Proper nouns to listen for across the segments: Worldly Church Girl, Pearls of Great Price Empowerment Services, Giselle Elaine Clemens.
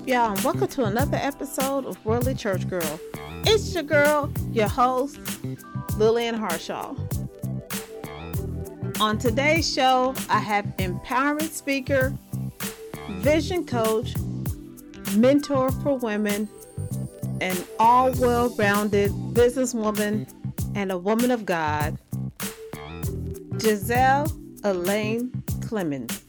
up, y'all, and welcome to another episode of Worldly Church Girl. It's your girl, your host, Lillian Harshaw. On today's show, I have empowerment speaker, vision coach, mentor for women, an all well-rounded businesswoman, and a woman of God, Giselle Elaine Clemens.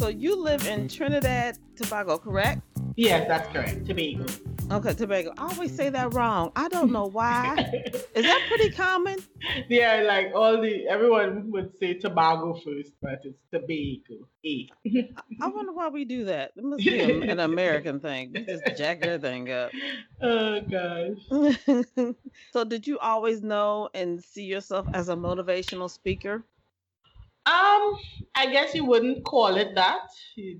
So you live in Trinidad, Tobago, correct? Yes, that's correct. Tobago. Okay, Tobago. I always say that wrong. I don't know why. Is that pretty common? Yeah, like everyone would say Tobago first, but it's Tobago. I wonder why we do that. It must be an American thing. We just jack that thing up. Oh gosh. So did you always know and see yourself as a motivational speaker? I guess you wouldn't call it that.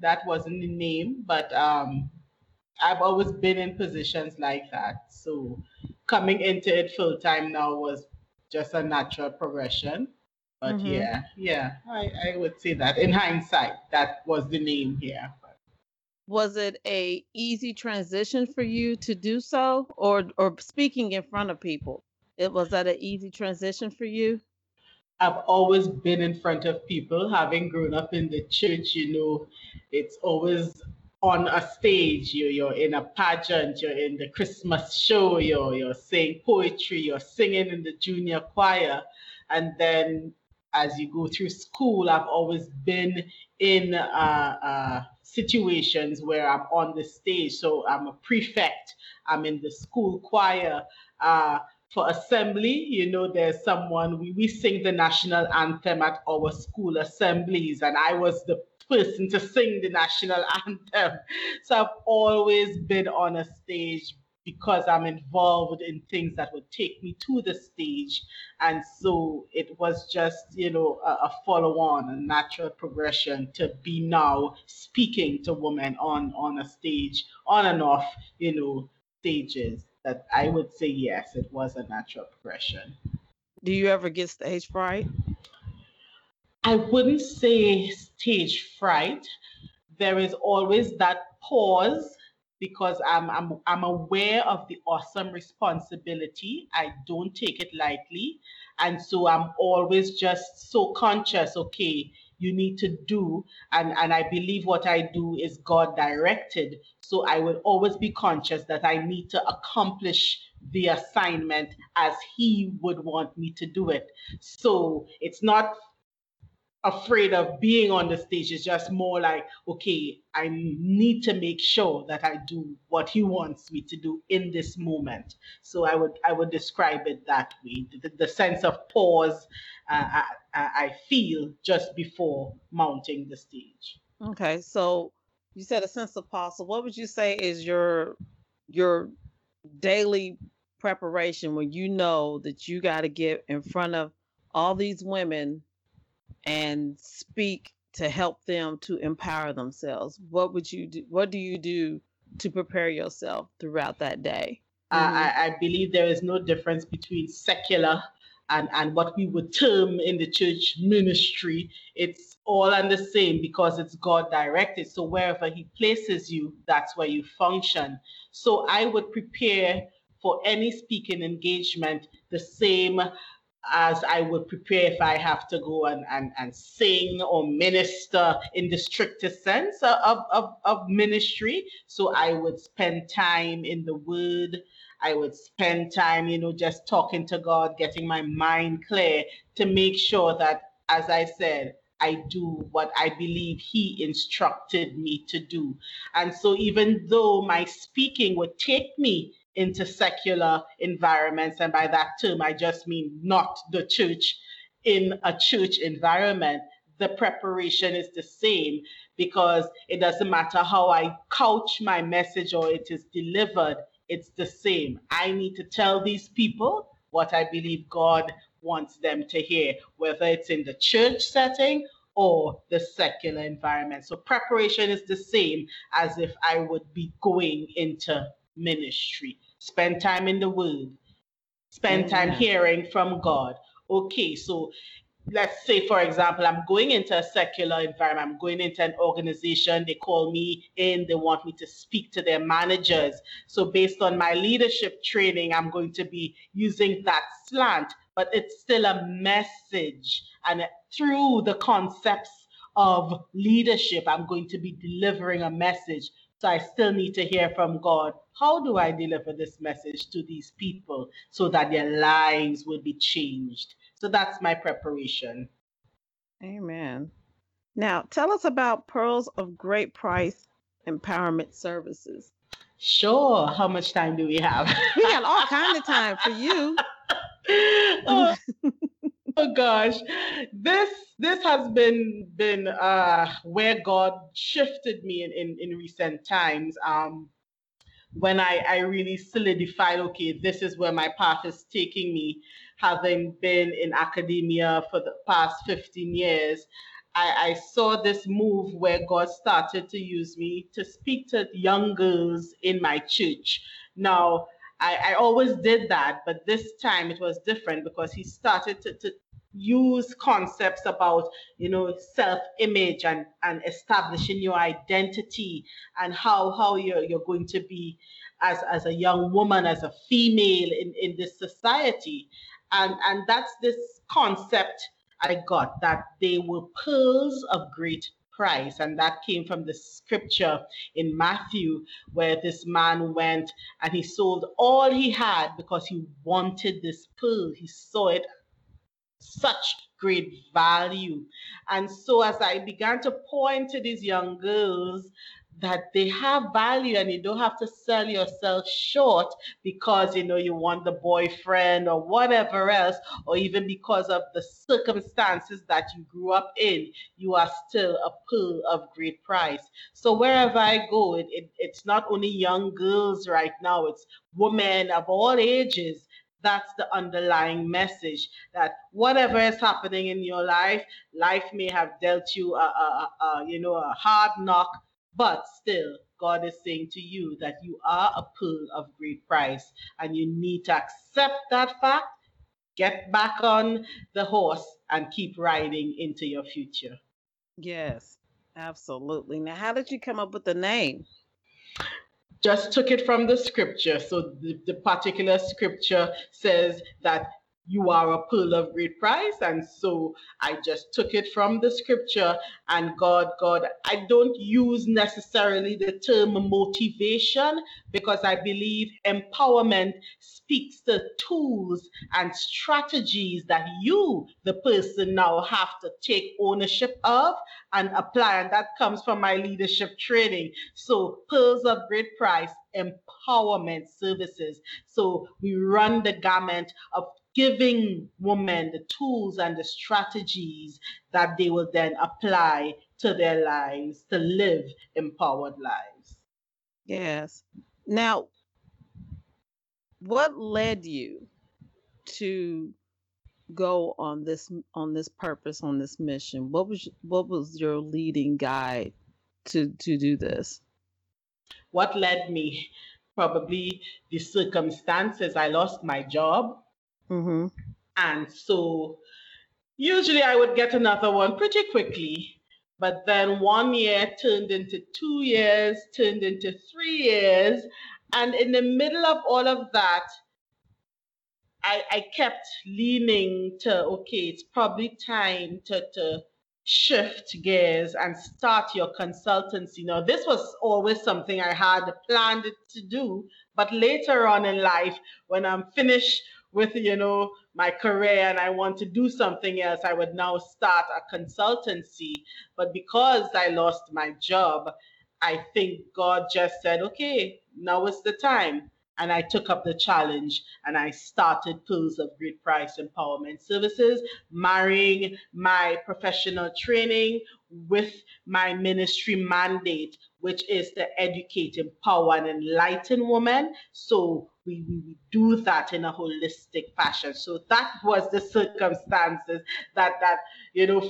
That wasn't the name, but I've always been in positions like that. So coming into it full time now was just a natural progression. But mm-hmm. I would say that in hindsight, that was the name here. Was it an easy transition for you to do so, or speaking in front of people? Was that an easy transition for you? I've always been in front of people. Having grown up in the church, it's always on a stage, you're in a pageant, you're in the Christmas show, you're saying poetry, you're singing in the junior choir. And then as you go through school, I've always been in situations where I'm on the stage. So I'm a prefect, I'm in the school choir. For assembly, there's someone, we sing the national anthem at our school assemblies, and I was the person to sing the national anthem. So I've always been on a stage because I'm involved in things that would take me to the stage. And so it was just, a follow-on, a natural progression to be now speaking to women on a stage, on and off, stages. That I would say, yes, it was a natural progression. Do you ever get stage fright? I wouldn't say stage fright. There is always that pause because I'm aware of the awesome responsibility. I don't take it lightly. And so I'm always just so conscious, okay, you need to do. And I believe what I do is God directed. So I will always be conscious that I need to accomplish the assignment as He would want me to do it. So it's not afraid of being on the stage. It's just more like, okay, I need to make sure that I do what He wants me to do in this moment. So I would describe it that way. The sense of pause I feel just before mounting the stage. Okay, so you said a sense of pause. So what would you say is your daily preparation when you know that you got to get in front of all these women and speak to help them to empower themselves? What would you do? What do you do to prepare yourself throughout that day? Mm-hmm. I believe there is no difference between secular and what we would term in the church ministry. It's all under the same because it's God directed. So wherever He places you, that's where you function. So I would prepare for any speaking engagement the same as I would prepare if I have to go and sing or minister in the strictest sense of ministry. So I would spend time in the Word. I would spend time, just talking to God, getting my mind clear to make sure that, as I said, I do what I believe He instructed me to do. And so even though my speaking would take me into secular environments, and by that term, I just mean not the church, in a church environment, the preparation is the same because it doesn't matter how I couch my message or it is delivered. It's the same. I need to tell these people what I believe God wants them to hear, whether it's in the church setting or the secular environment. So preparation is the same as if I would be going into ministry. Spend time in the Word. Spend time hearing from God. Okay, so let's say, for example, I'm going into a secular environment. I'm going into an organization. They call me in. They want me to speak to their managers. So based on my leadership training, I'm going to be using that slant, but it's still a message. And through the concepts of leadership, I'm going to be delivering a message. So I still need to hear from God. How do I deliver this message to these people so that their lives will be changed? So that's my preparation. Amen. Now, tell us about Pearls of Great Price Empowerment Services. Sure. How much time do we have? We got all kinds of time for you. Oh gosh, this has been where God shifted me in recent times. When I really solidified, okay, this is where my path is taking me. Having been in academia for the past 15 years, I saw this move where God started to use me to speak to young girls in my church. Now, I always did that, but this time it was different because he started to use concepts about, self-image and establishing your identity and how you're going to be as a young woman, as a female in this society. And that's this concept I got, that they were pearls of great price. And that came from the scripture in Matthew, where this man went and he sold all he had because he wanted this pearl. He saw it such great value. And so as I began to point to these young girls that they have value and you don't have to sell yourself short because, you want the boyfriend or whatever else, or even because of the circumstances that you grew up in, you are still a pearl of great price. So wherever I go, it's not only young girls right now, it's women of all ages. That's the underlying message, that whatever is happening in your life may have dealt you a hard knock, but still, God is saying to you that you are a pearl of great price, and you need to accept that fact, get back on the horse, and keep riding into your future. Yes, absolutely. Now, how did you come up with the name? Just took it from the scripture. So the particular scripture says that you are a pearl of great price. And so I just took it from the scripture. And God, I don't use necessarily the term motivation, because I believe empowerment speaks to tools and strategies that you, the person, now have to take ownership of and apply. And that comes from my leadership training. So Pearls of Great Price Empowerment Services. So we run the gamut of giving women the tools and the strategies that they will then apply to their lives to live empowered lives. Yes. Now, what led you to go on this purpose, on this mission? What was your leading guide to do this? What led me? Probably the circumstances. I lost my job. Mm-hmm. And so usually I would get another one pretty quickly, but then 1 year turned into 2 years, turned into 3 years. And in the middle of all of that, I kept leaning to, okay, it's probably time to shift gears and start your consultancy. Now, this was always something I had planned to do, but later on in life, when I'm finished with, my career and I want to do something else, I would now start a consultancy. But because I lost my job, I think God just said, okay, now is the time. And I took up the challenge and I started Pearls of Great Price Empowerment Services, marrying my professional training with my ministry mandate, which is to educate, empower, and enlighten women. So we do that in a holistic fashion. So that was the circumstances that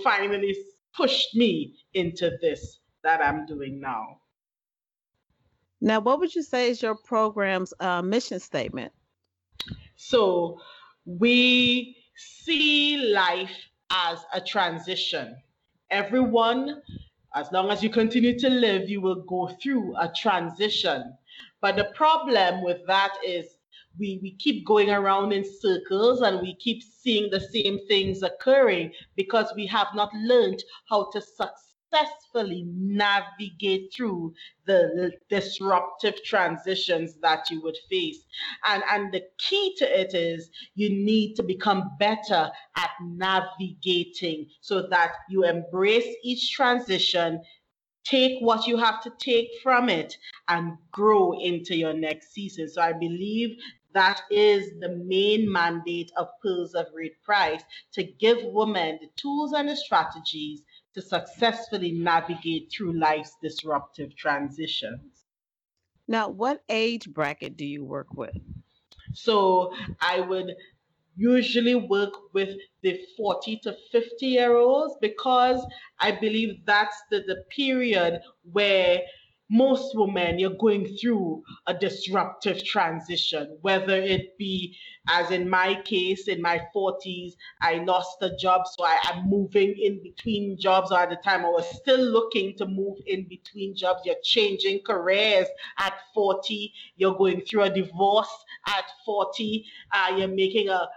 finally pushed me into this that I'm doing now. Now, what would you say is your program's mission statement? So we see life as a transition. Everyone, as long as you continue to live, you will go through a transition. But the problem with that is we keep going around in circles and we keep seeing the same things occurring because we have not learned how to successfully navigate through the disruptive transitions that you would face. And the key to it is you need to become better at navigating so that you embrace each transition, take what you have to take from it, and grow into your next season. So I believe that is the main mandate of Pearls of Great Price, to give women the tools and the strategies to successfully navigate through life's disruptive transitions. Now, what age bracket do you work with? So I would usually work with the 40 to 50 year olds, because I believe that's the period where most women, you're going through a disruptive transition, whether it be, as in my case, in my 40s, I lost a job, so I'm moving in between jobs, or at the time I was still looking to move in between jobs. You're changing careers at 40, you're going through a divorce at 40, you're making a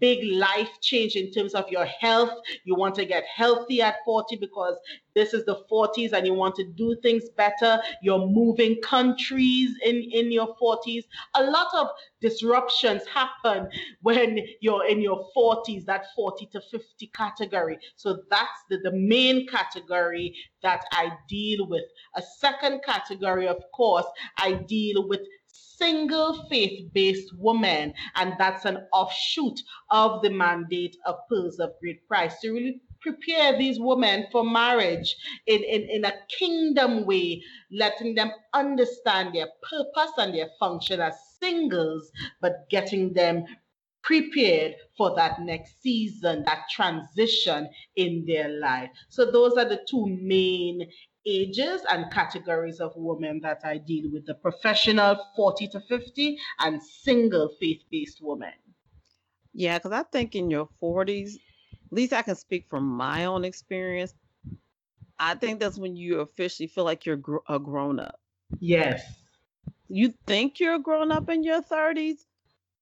big life change in terms of your health. You want to get healthy at 40 because this is the 40s and you want to do things better. You're moving countries in your 40s. A lot of disruptions happen when you're in your 40s, that 40 to 50 category. So that's the main category that I deal with. A second category, of course, I deal with single faith-based woman, and that's an offshoot of the mandate of Pearls of Great Price, to really prepare these women for marriage in a kingdom way, letting them understand their purpose and their function as singles, but getting them prepared for that next season, that transition in their life. So those are the two main ages and categories of women that I deal with: the professional 40 to 50 and single faith-based women. Yeah, because I think in your 40s, at least I can speak from my own experience, I think that's when you officially feel like you're a grown-up. Yes. You think you're a grown-up in your 30s,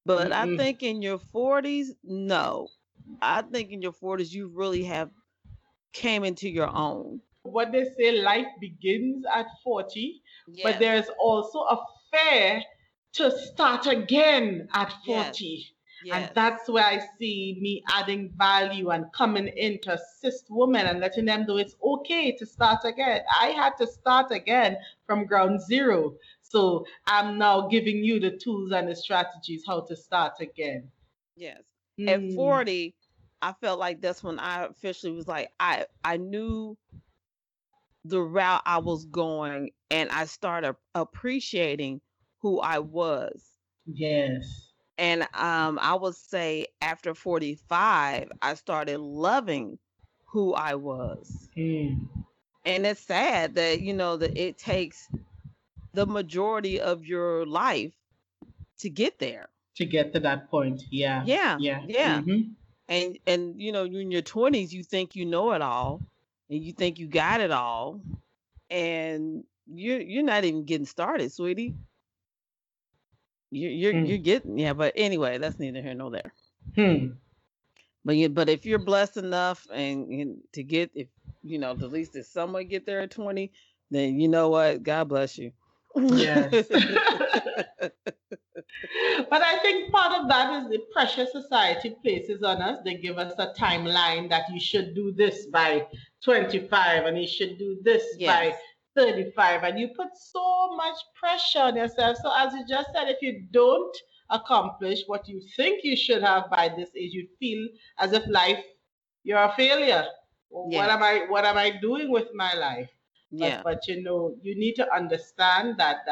but I think in your 40s, no. I think in your 40s, you really have came into your own. What they say, life begins at 40, yes, but there is also a fair to start again at 40. Yes. Yes. And that's where I see me adding value and coming in to assist women and letting them know it's okay to start again. I had to start again from ground zero. So I'm now giving you the tools and the strategies how to start again. Yes. At 40, I felt like that's when I officially was like, I knew the route I was going, and I started appreciating who I was. Yes. And I would say after 45, I started loving who I was. Mm. And it's sad that, you know, that it takes the majority of your life to get there. To get to that point. Yeah. Yeah. Yeah. Yeah. Mm-hmm. And, you know, in your 20s, you think you know it all. And you think you got it all, and you're not even getting started, sweetie. You're getting, yeah. But anyway, that's neither here nor there. But if you're blessed enough and to get, if you know, at least if someone get there at 20, then you know what, God bless you. Yes. But I think part of that is the pressure society places on us. They give us a timeline that you should do this by 25 and you should do this, yes, by 35. And you put so much pressure on yourself. So as you just said, if you don't accomplish what you think you should have by this age, you feel as if life, you're a failure. Yes. What am I doing with my life? Yeah. But you know, you need to understand that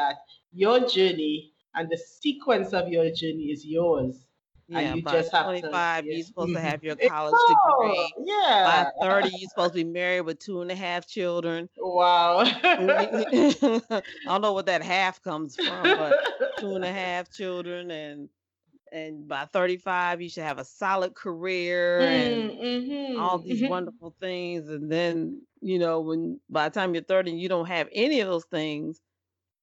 your journey and the sequence of your journey is yours. Yeah, and you by just have 25, to, yeah, you're supposed to have your college degree. Yeah. By 30, you're supposed to be married with 2.5 children. Wow. I don't know what that half comes from, but 2.5 children and and by 35, you should have a solid career and all these wonderful things. And then, you know, when by the time you're 30 and you don't have any of those things,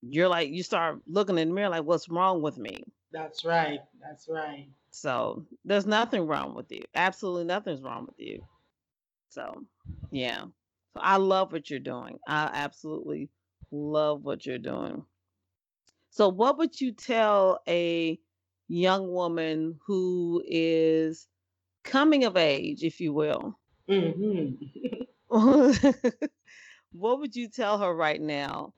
you're like, you start looking in the mirror like, what's wrong with me? That's right. That's right. So there's nothing wrong with you. Absolutely nothing's wrong with you. So, yeah. So I love what you're doing. I absolutely love what you're doing. So what would you tell a young woman who is coming of age, if you will? What would you tell her right now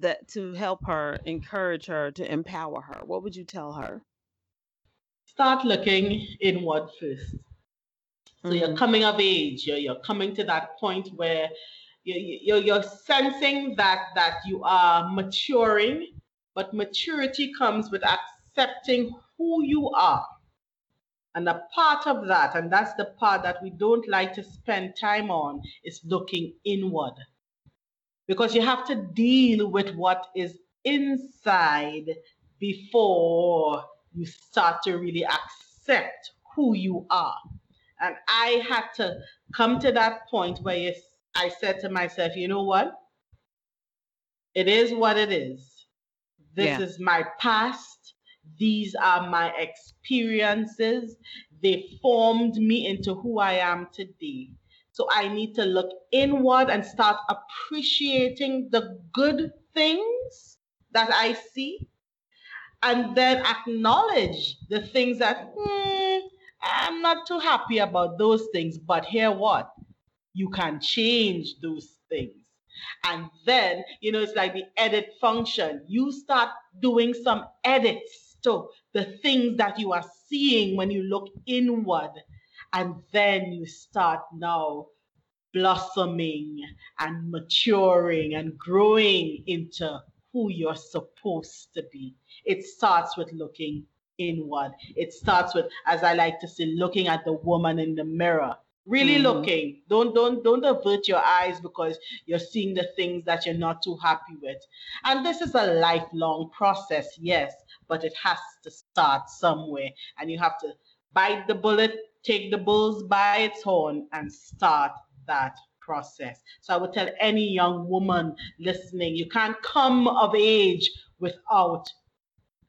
that to help her, encourage her, to empower her? What would you tell her? Start looking inward first. So you're coming of age. You're coming to that point where you're sensing that you are maturing, but maturity comes with accepting who you are. And a part of that, and that's the part that we don't like to spend time on, is looking inward. Because you have to deal with what is inside before you start to really accept who you are. And I had to come to that point where I said to myself, you know what? It is what it is. This is my past. These are my experiences. They formed me into who I am today. So I need to look inward and start appreciating the good things that I see, and then acknowledge the things that I'm not too happy about those things. But hear what? You can change those things. And then, you know, it's like the edit function. You start doing some edits to the things that you are seeing when you look inward. And then you start now blossoming and maturing and growing into who you're supposed to be. It starts with looking inward. It starts with, as I like to say, looking at the woman in the mirror. Really looking. Don't avert your eyes because you're seeing the things that you're not too happy with. And this is a lifelong process, yes, but it has to start somewhere. And you have to bite the bullet, take the bulls by its horn, and start that process. So I would tell any young woman listening, you can't come of age without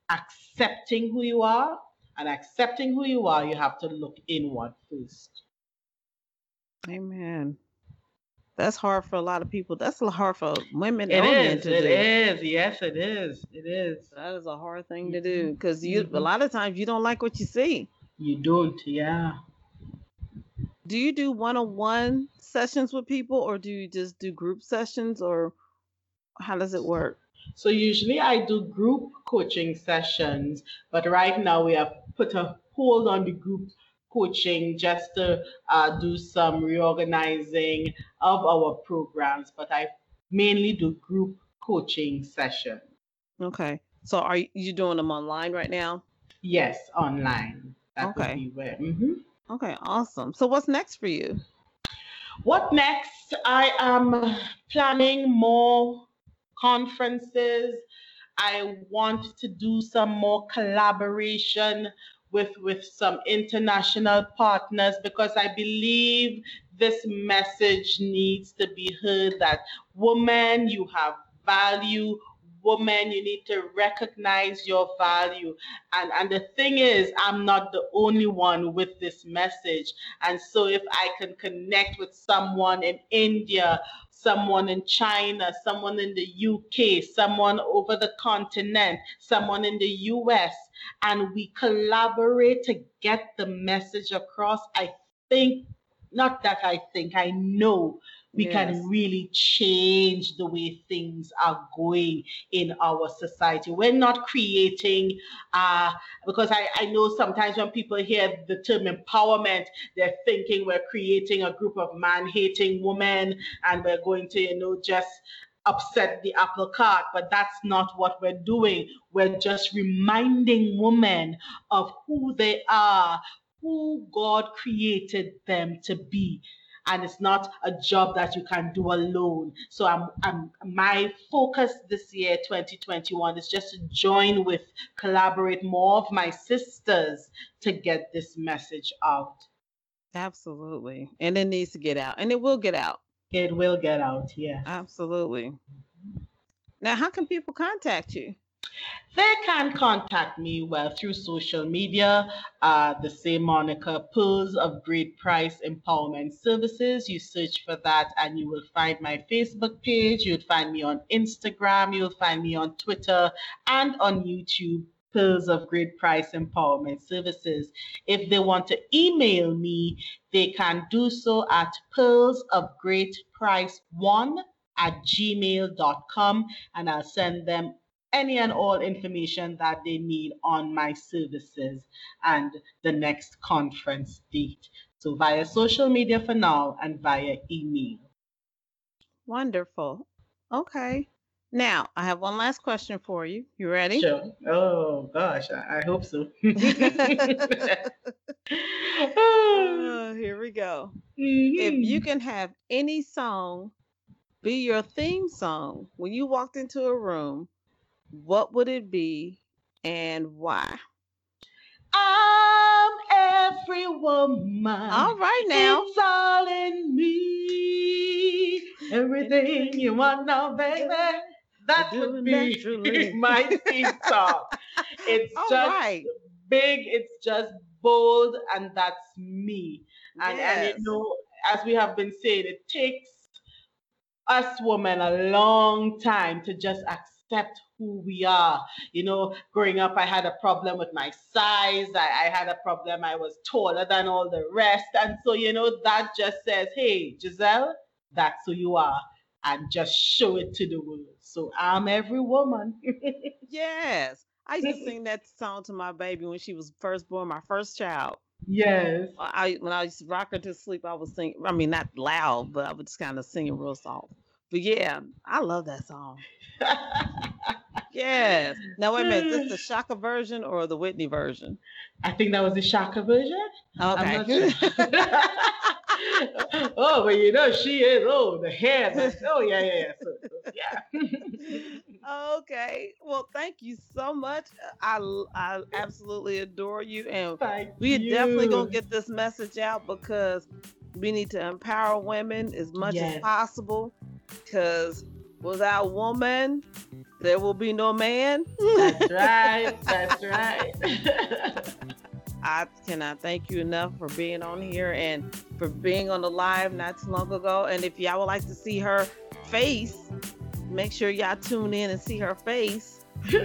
accepting who you are. And accepting who you are, you have to look inward first. Amen. That's hard for a lot of people. That's hard for women. It is. Yes, it is. It is. That is a hard thing to do because a lot of times you don't like what you see. You don't. Yeah. Do you do one-on-one sessions with people, or do you just do group sessions, or how does it work? So usually I do group coaching sessions, but right now we have put a hold on the group coaching just to do some reorganizing of our programs, but I mainly do group coaching sessions. Okay. So are you doing them online right now? Yes, online. Would be where. Okay, awesome. So what's next for you? What next? I am planning more conferences. I want to do some more collaboration with some international partners, because I believe this message needs to be heard, that women, you have value. Women, you need to recognize your value. And the thing is, I'm not the only one with this message. And so if I can connect with someone in India, someone in China, someone in the UK, someone over the continent, someone in the US, and we collaborate to get the message across, I know we can really change the way things are going in our society. We're not creating, because I know sometimes when people hear the term empowerment, they're thinking we're creating a group of man-hating women and we're going to, just upset the apple cart, but that's not what we're doing. We're just reminding women of who they are, who God created them to be. and it's not a job that you can do alone. So my focus this year, 2021, is just to join with, collaborate more of my sisters to get this message out. Absolutely. And it needs to get out, and it will get out. It will get out. Yeah, absolutely. Now, how can people contact you? They can contact me through social media, the same moniker, Pearls of Great Price Empowerment Services. You search for that and you will find my Facebook page. You'll find me on Instagram. You'll find me on Twitter and on YouTube, Pearls of Great Price Empowerment Services. If they want to email me, they can do so at pearlsofgreatprice1@gmail.com, and I'll send them any and all information that they need on my services and the next conference date. So via social media for now and via email. Wonderful. Okay. Now, I have one last question for you. You ready? Sure. Oh, gosh. I hope so. Here we go. Mm-hmm. If you can have any song be your theme song when you walked into a room, what would it be and why? I'm every woman. All right now. It's all in me. Everything you want now, baby. That would be my theme song. It's all just right. Big. It's just bold. And that's me. And, yes. And you know, as we have been saying, it takes us women a long time to just accept who we are. You know, growing up, I had a problem with my size. I had a problem. I was taller than all the rest. And so, you know, that just says, hey, Giselle, that's who you are. And just show it to the world. So I'm every woman. Yes. I used to sing that song to my baby when she was first born, my first child. Yes. When I used to rock her to sleep, I was singing. I mean, not loud, but I was just kind of singing real soft. But yeah, I love that song. Yes. Now, wait a minute. Is this the Shaka version or the Whitney version? I think that was the Shaka version. Okay. I'm not sure. Oh, but you know, she is. Oh, the hair. Oh, yeah. So, yeah. Okay. Well, thank you so much. I absolutely adore you. And we're definitely going to get this message out because we need to empower women as much as possible, because without woman, there will be no man. That's right. That's right. I cannot thank you enough for being on here and for being on the live not too long ago. And if y'all would like to see her face, make sure y'all tune in and see her face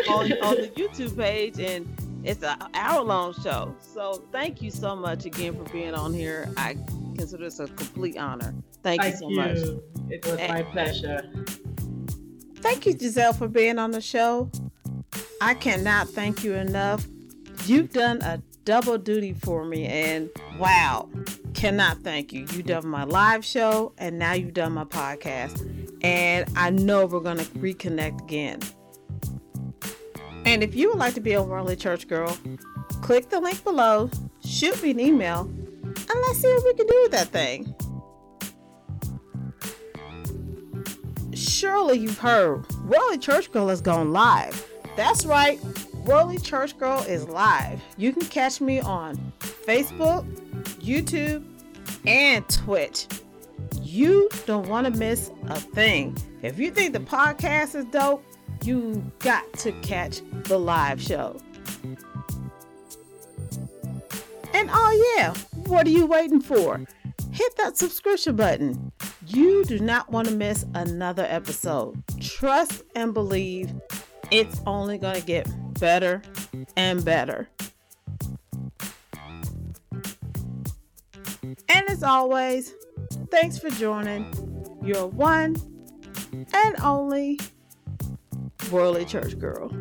on the YouTube page. And it's an hour-long show. So thank you so much again for being on here. I consider this a complete honor. Thank you so much. It was my pleasure. Thank you, Giselle, for being on the show. I cannot thank you enough. You've done a double duty for me, and wow, cannot thank you. You've done my live show, and now you've done my podcast. And I know we're going to reconnect again. And if you would like to be a Worldly Church Girl, click the link below, shoot me an email, and let's see what we can do with that thing. Surely you've heard Worldly Church Girl has gone live. That's right, Worldly Church Girl is live. You can catch me on Facebook, YouTube, and Twitch. You don't want to miss a thing. If you think the podcast is dope, you got to catch the live show. And oh yeah, what are you waiting for? Hit that subscription button. You do not want to miss another episode. Trust and believe, it's only going to get better and better. And as always, thanks for joining your one and only Worldly Church Girl.